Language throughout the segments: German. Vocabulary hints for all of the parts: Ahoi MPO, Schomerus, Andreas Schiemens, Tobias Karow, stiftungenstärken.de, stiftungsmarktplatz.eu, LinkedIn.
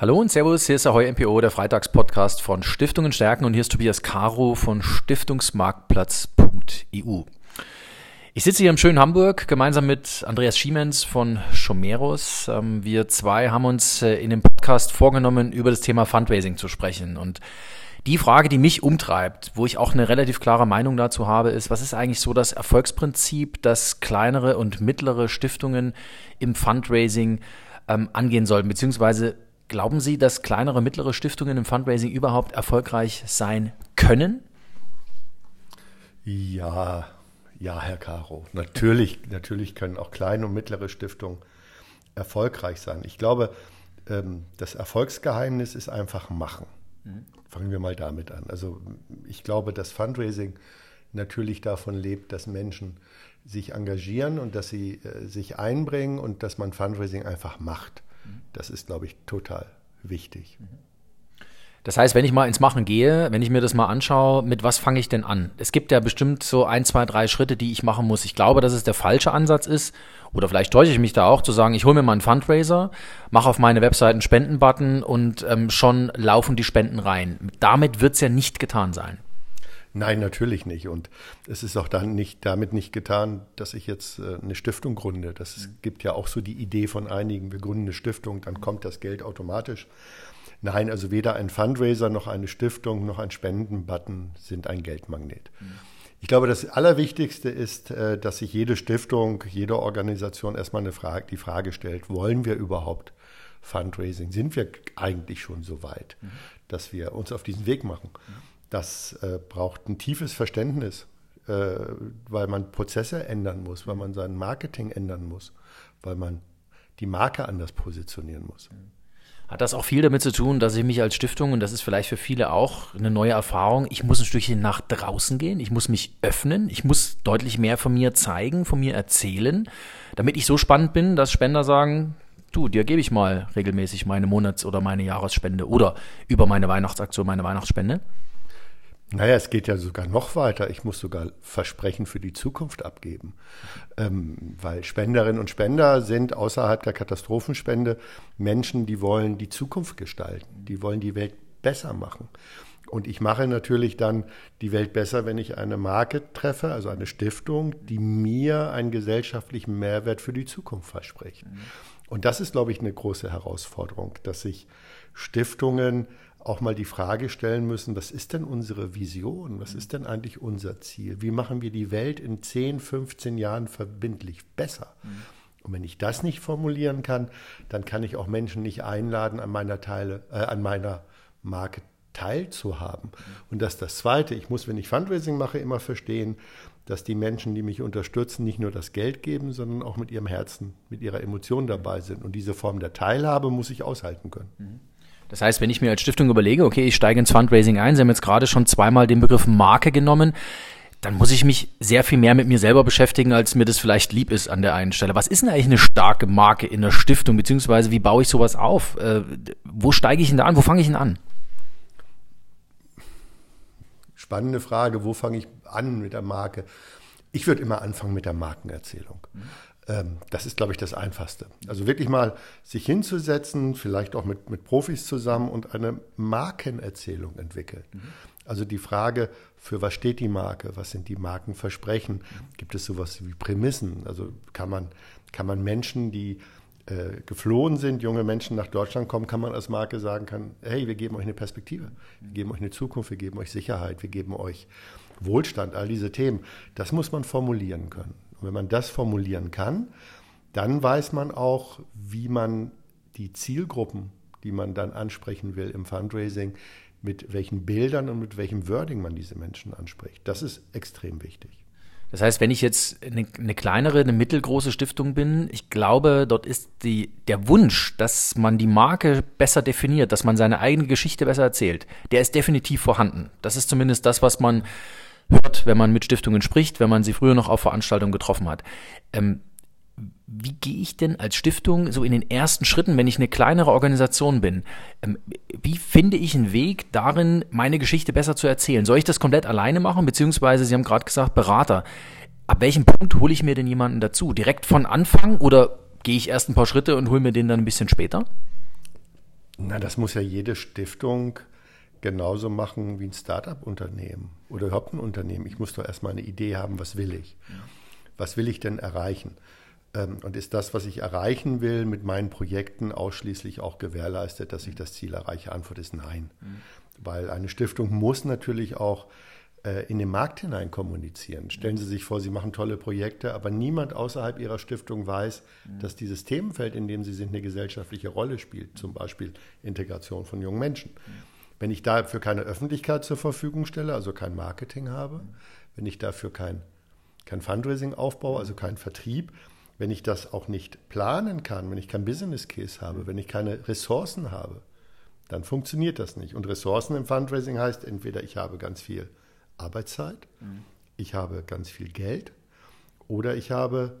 Hallo und Servus, hier ist Ahoi MPO, der Freitagspodcast von Stiftungen stärken und hier ist Tobias Karow von stiftungsmarktplatz.eu. Ich sitze hier im schönen Hamburg gemeinsam mit Andreas Schiemens von Schomerus. Wir zwei haben uns in dem Podcast vorgenommen, über das Thema Fundraising zu sprechen. Und die Frage, die mich umtreibt, wo ich auch eine relativ klare Meinung dazu habe, ist, was ist eigentlich so das Erfolgsprinzip, das kleinere und mittlere Stiftungen im Fundraising angehen sollten, beziehungsweise glauben Sie, dass kleinere und mittlere Stiftungen im Fundraising überhaupt erfolgreich sein können? Ja, Herr Karow. Natürlich können auch kleine und mittlere Stiftungen erfolgreich sein. Ich glaube, das Erfolgsgeheimnis ist einfach machen. Fangen wir mal damit an. Also ich glaube, dass Fundraising natürlich davon lebt, dass Menschen sich engagieren und dass sie sich einbringen und dass man Fundraising einfach macht. Das ist, glaube ich, total wichtig. Das heißt, wenn ich mal ins Machen gehe, wenn ich mir das mal anschaue, mit was fange ich denn an? Es gibt ja bestimmt so 1, 2, 3 Schritte, die ich machen muss. Ich glaube, dass es der falsche Ansatz ist, oder vielleicht täusche ich mich da auch, zu sagen, ich hole mir mal einen Fundraiser, mache auf meine Webseite einen Spendenbutton und schon laufen die Spenden rein. Damit wird es ja nicht getan sein. Nein, natürlich nicht. Und es ist auch dann damit nicht getan, dass ich jetzt eine Stiftung gründe. Das gibt ja auch so die Idee von einigen, wir gründen eine Stiftung, dann kommt das Geld automatisch. Nein, also weder ein Fundraiser noch eine Stiftung noch ein Spendenbutton sind ein Geldmagnet. Ich glaube, das Allerwichtigste ist, dass sich jede Stiftung, jede Organisation erstmal die Frage stellt, wollen wir überhaupt Fundraising? Sind wir eigentlich schon so weit, dass wir uns auf diesen Weg machen? Das braucht ein tiefes Verständnis, weil man Prozesse ändern muss, weil man sein Marketing ändern muss, weil man die Marke anders positionieren muss. Hat das auch viel damit zu tun, dass ich mich als Stiftung, und das ist vielleicht für viele auch eine neue Erfahrung, ich muss ein Stückchen nach draußen gehen, ich muss mich öffnen, ich muss deutlich mehr von mir zeigen, von mir erzählen, damit ich so spannend bin, dass Spender sagen, du, dir gebe ich mal regelmäßig meine Monats- oder meine Jahresspende oder über meine Weihnachtsaktion meine Weihnachtsspende. Naja, es geht ja sogar noch weiter. Ich muss sogar Versprechen für die Zukunft abgeben, weil Spenderinnen und Spender sind außerhalb der Katastrophenspende Menschen, die wollen die Zukunft gestalten, die wollen die Welt besser machen. Und ich mache natürlich dann die Welt besser, wenn ich eine Marke treffe, also eine Stiftung, die mir einen gesellschaftlichen Mehrwert für die Zukunft verspricht. Und das ist, glaube ich, eine große Herausforderung, dass sich Stiftungen auch mal die Frage stellen müssen, was ist denn unsere Vision, was ist denn eigentlich unser Ziel? Wie machen wir die Welt in 10, 15 Jahren verbindlich besser? Und wenn ich das nicht formulieren kann, dann kann ich auch Menschen nicht einladen, an meiner Marke teilzuhaben. Und das ist das Zweite. Ich muss, wenn ich Fundraising mache, immer verstehen, dass die Menschen, die mich unterstützen, nicht nur das Geld geben, sondern auch mit ihrem Herzen, mit ihrer Emotion dabei sind. Und diese Form der Teilhabe muss ich aushalten können. Das heißt, wenn ich mir als Stiftung überlege, okay, ich steige ins Fundraising ein, Sie haben jetzt gerade schon zweimal den Begriff Marke genommen, dann muss ich mich sehr viel mehr mit mir selber beschäftigen, als mir das vielleicht lieb ist an der einen Stelle. Was ist denn eigentlich eine starke Marke in der Stiftung, beziehungsweise wie baue ich sowas auf? Wo steige ich denn da an? Wo fange ich denn an? Spannende Frage, wo fange ich an mit der Marke? Ich würde immer anfangen mit der Markenerzählung. Das ist, glaube ich, das Einfachste. Also wirklich mal sich hinzusetzen, vielleicht auch mit Profis zusammen und eine Markenerzählung entwickeln. Also die Frage, für was steht die Marke? Was sind die Markenversprechen? Gibt es sowas wie Prämissen? Also kann man Menschen, die geflohen sind, junge Menschen nach Deutschland kommen, kann man als Marke sagen, hey, wir geben euch eine Perspektive, wir geben euch eine Zukunft, wir geben euch Sicherheit, wir geben euch Wohlstand, all diese Themen. Das muss man formulieren können. Und wenn man das formulieren kann, dann weiß man auch, wie man die Zielgruppen, die man dann ansprechen will im Fundraising, mit welchen Bildern und mit welchem Wording man diese Menschen anspricht. Das ist extrem wichtig. Das heißt, wenn ich jetzt eine kleinere, eine mittelgroße Stiftung bin, ich glaube, dort ist der Wunsch, dass man die Marke besser definiert, dass man seine eigene Geschichte besser erzählt, der ist definitiv vorhanden. Das ist zumindest das, was man hört, wenn man mit Stiftungen spricht, wenn man sie früher noch auf Veranstaltungen getroffen hat. Wie gehe ich denn als Stiftung so in den ersten Schritten, wenn ich eine kleinere Organisation bin? Wie finde ich einen Weg darin, meine Geschichte besser zu erzählen? Soll ich das komplett alleine machen? Beziehungsweise, Sie haben gerade gesagt, Berater. Ab welchem Punkt hole ich mir denn jemanden dazu? Direkt von Anfang oder gehe ich erst ein paar Schritte und hole mir den dann ein bisschen später? Na, das muss ja jede Stiftung genauso machen wie ein Start-up-Unternehmen oder überhaupt ein Unternehmen. Ich muss doch erstmal eine Idee haben, was will ich? Ja. Was will ich denn erreichen? Und ist das, was ich erreichen will, mit meinen Projekten ausschließlich auch gewährleistet, dass ich das Ziel erreiche? Antwort ist nein. Mhm. Weil eine Stiftung muss natürlich auch in den Markt hinein kommunizieren. Stellen Sie sich vor, Sie machen tolle Projekte, aber niemand außerhalb Ihrer Stiftung weiß, dass dieses Themenfeld, in dem Sie sind, eine gesellschaftliche Rolle spielt, zum Beispiel Integration von jungen Menschen. Wenn ich dafür keine Öffentlichkeit zur Verfügung stelle, also kein Marketing habe, wenn ich dafür kein Fundraising aufbaue, also kein Vertrieb, wenn ich das auch nicht planen kann, wenn ich kein Business Case habe, wenn ich keine Ressourcen habe, dann funktioniert das nicht. Und Ressourcen im Fundraising heißt entweder, ich habe ganz viel Arbeitszeit, ich habe ganz viel Geld oder ich habe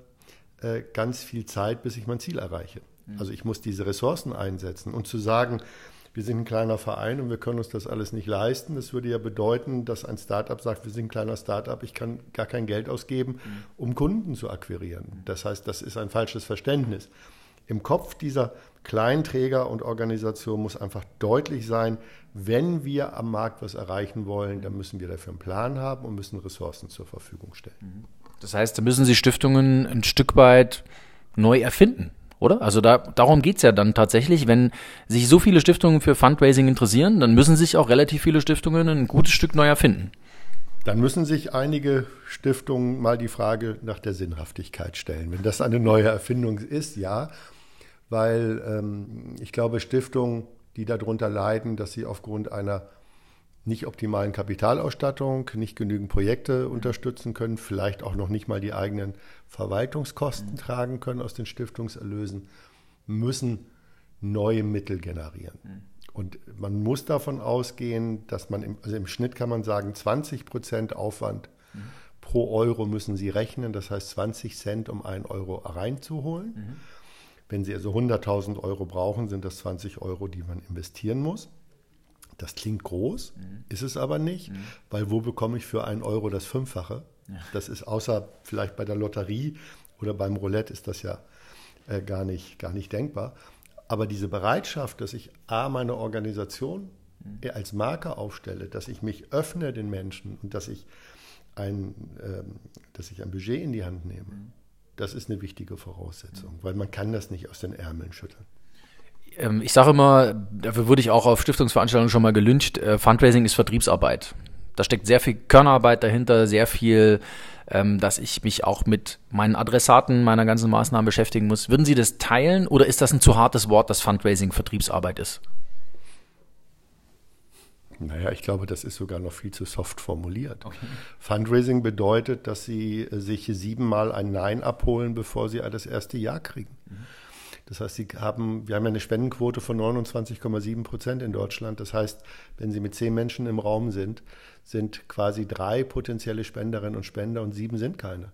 ganz viel Zeit, bis ich mein Ziel erreiche. Also ich muss diese Ressourcen einsetzen. Und zu sagen, wir sind ein kleiner Verein und wir können uns das alles nicht leisten, das würde ja bedeuten, dass ein Start-up sagt, wir sind ein kleiner Start-up, ich kann gar kein Geld ausgeben, um Kunden zu akquirieren. Das heißt, das ist ein falsches Verständnis. Im Kopf dieser Kleinträger und Organisation muss einfach deutlich sein, wenn wir am Markt was erreichen wollen, dann müssen wir dafür einen Plan haben und müssen Ressourcen zur Verfügung stellen. Das heißt, da müssen Sie Stiftungen ein Stück weit neu erfinden, oder? Also darum geht es ja dann tatsächlich, wenn sich so viele Stiftungen für Fundraising interessieren, dann müssen sich auch relativ viele Stiftungen ein gutes Stück neu erfinden. Dann müssen sich einige Stiftungen mal die Frage nach der Sinnhaftigkeit stellen. Wenn das eine neue Erfindung ist, ja, weil ich glaube, Stiftungen, die darunter leiden, dass sie aufgrund einer nicht optimalen Kapitalausstattung nicht genügend Projekte unterstützen können, vielleicht auch noch nicht mal die eigenen Verwaltungskosten tragen können aus den Stiftungserlösen, müssen neue Mittel generieren. Und man muss davon ausgehen, dass man im Schnitt kann man sagen, 20% Aufwand pro Euro müssen Sie rechnen. Das heißt 20 Cent, um 1 Euro reinzuholen. Wenn Sie also 100.000 Euro brauchen, sind das 20 Euro, die man investieren muss. Das klingt groß, ist es aber nicht, weil wo bekomme ich für 1 Euro das Fünffache? Ja. Das ist außer vielleicht bei der Lotterie oder beim Roulette ist das ja gar nicht denkbar. Aber diese Bereitschaft, dass ich A, meine Organisation als Marke aufstelle, dass ich mich öffne den Menschen und dass ich ein Budget in die Hand nehme, das ist eine wichtige Voraussetzung, weil man kann das nicht aus den Ärmeln schütteln. Ich sage immer, dafür wurde ich auch auf Stiftungsveranstaltungen schon mal gelyncht, Fundraising ist Vertriebsarbeit. Da steckt sehr viel Körnerarbeit dahinter, sehr viel, dass ich mich auch mit meinen Adressaten, meiner ganzen Maßnahmen beschäftigen muss. Würden Sie das teilen oder ist das ein zu hartes Wort, dass Fundraising Vertriebsarbeit ist? Naja, ich glaube, das ist sogar noch viel zu soft formuliert. Okay. Fundraising bedeutet, dass Sie sich 7-mal ein Nein abholen, bevor Sie das erste Ja kriegen. Das heißt, wir haben ja eine Spendenquote von 29,7% in Deutschland. Das heißt, wenn Sie mit 10 Menschen im Raum sind, sind quasi 3 potenzielle Spenderinnen und Spender und 7 sind keine.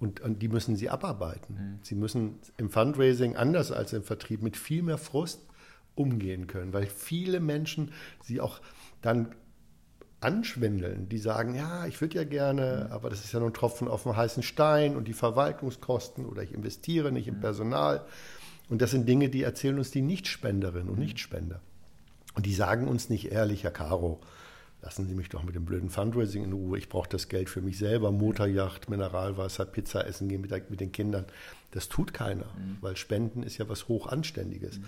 Und die müssen Sie abarbeiten. Sie müssen im Fundraising, anders als im Vertrieb, mit viel mehr Frust umgehen können, weil viele Menschen Sie auch dann anschwindeln, die sagen, ja, ich würde ja gerne, aber das ist ja nur ein Tropfen auf dem heißen Stein und die Verwaltungskosten oder ich investiere nicht in Personal. Und das sind Dinge, die erzählen uns die Nichtspenderinnen und Nichtspender. Und die sagen uns nicht ehrlich, Herr Karow, lassen Sie mich doch mit dem blöden Fundraising in Ruhe, ich brauche das Geld für mich selber, Motorjacht, Mineralwasser, Pizza essen gehen mit den Kindern. Das tut keiner, weil Spenden ist ja was Hochanständiges.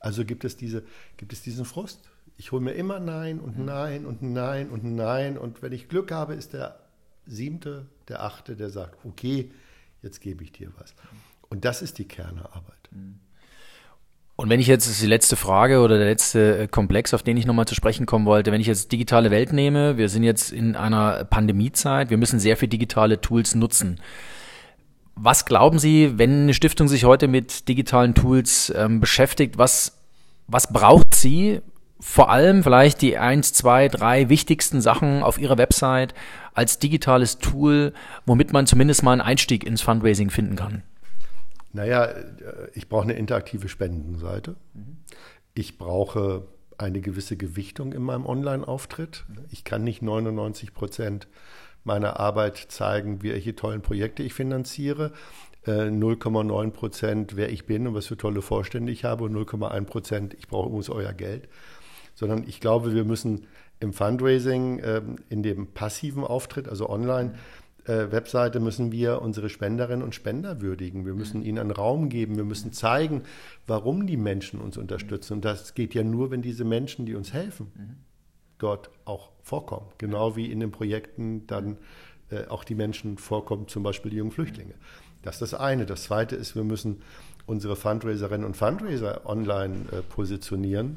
Also gibt es diesen Frust. Ich hole mir immer Nein und Nein und Nein und Nein. Und wenn ich Glück habe, ist der 7., der 8., der sagt, okay, jetzt gebe ich dir was. Und das ist die Kernarbeit. Und wenn ich jetzt, das ist die letzte Frage oder der letzte Komplex, auf den ich nochmal zu sprechen kommen wollte, wenn ich jetzt digitale Welt nehme, wir sind jetzt in einer Pandemiezeit, wir müssen sehr viele digitale Tools nutzen. Was glauben Sie, wenn eine Stiftung sich heute mit digitalen Tools beschäftigt, was braucht sie? Vor allem vielleicht die 1, 2, 3 wichtigsten Sachen auf Ihrer Website als digitales Tool, womit man zumindest mal einen Einstieg ins Fundraising finden kann. Naja, ich brauche eine interaktive Spendenseite. Ich brauche eine gewisse Gewichtung in meinem Online-Auftritt. Ich kann nicht 99% meiner Arbeit zeigen, welche tollen Projekte ich finanziere. 0,9%, wer ich bin und was für tolle Vorstände ich habe und 0,1%, ich brauche übrigens euer Geld. Sondern ich glaube, wir müssen im Fundraising, in dem passiven Auftritt, also online, Webseite, müssen wir unsere Spenderinnen und Spender würdigen. Wir müssen ihnen einen Raum geben. Wir müssen zeigen, warum die Menschen uns unterstützen. Und das geht ja nur, wenn diese Menschen, die uns helfen, dort auch vorkommen. Genau wie in den Projekten dann auch die Menschen vorkommen, zum Beispiel die jungen Flüchtlinge. Das ist das eine. Das zweite ist, wir müssen unsere Fundraiserinnen und Fundraiser online positionieren.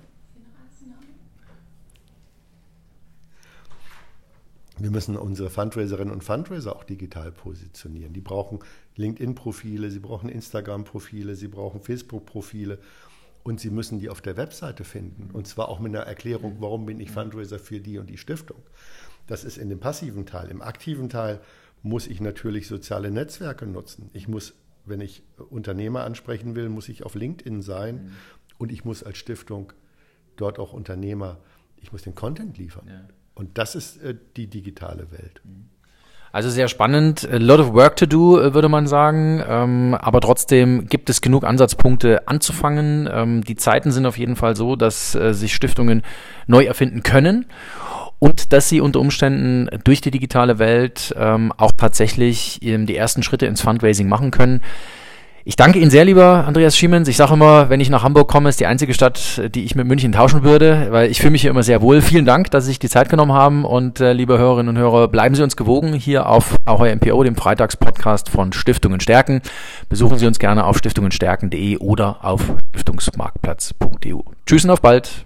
Wir müssen unsere Fundraiserinnen und Fundraiser auch digital positionieren. Die brauchen LinkedIn-Profile, sie brauchen Instagram-Profile, sie brauchen Facebook-Profile und sie müssen die auf der Webseite finden. Und zwar auch mit einer Erklärung, warum bin ich Fundraiser für die und die Stiftung. Das ist in dem passiven Teil. Im aktiven Teil muss ich natürlich soziale Netzwerke nutzen. Ich muss, wenn ich Unternehmer ansprechen will, muss ich auf LinkedIn sein und ich muss als Stiftung dort auch Unternehmer, ich muss den Content liefern. Ja. Und das ist die digitale Welt. Also sehr spannend. A lot of work to do, würde man sagen. Aber trotzdem gibt es genug Ansatzpunkte anzufangen. Die Zeiten sind auf jeden Fall so, dass sich Stiftungen neu erfinden können und dass sie unter Umständen durch die digitale Welt auch tatsächlich die ersten Schritte ins Fundraising machen können. Ich danke Ihnen sehr, lieber Andreas Schiemens. Ich sage immer, wenn ich nach Hamburg komme, ist die einzige Stadt, die ich mit München tauschen würde, weil ich fühle mich hier immer sehr wohl. Vielen Dank, dass Sie sich die Zeit genommen haben und liebe Hörerinnen und Hörer, bleiben Sie uns gewogen hier auf Ahoi MPO, dem Freitagspodcast von Stiftungen stärken. Besuchen Sie uns gerne auf stiftungenstärken.de oder auf stiftungsmarktplatz.eu. Tschüss und auf bald.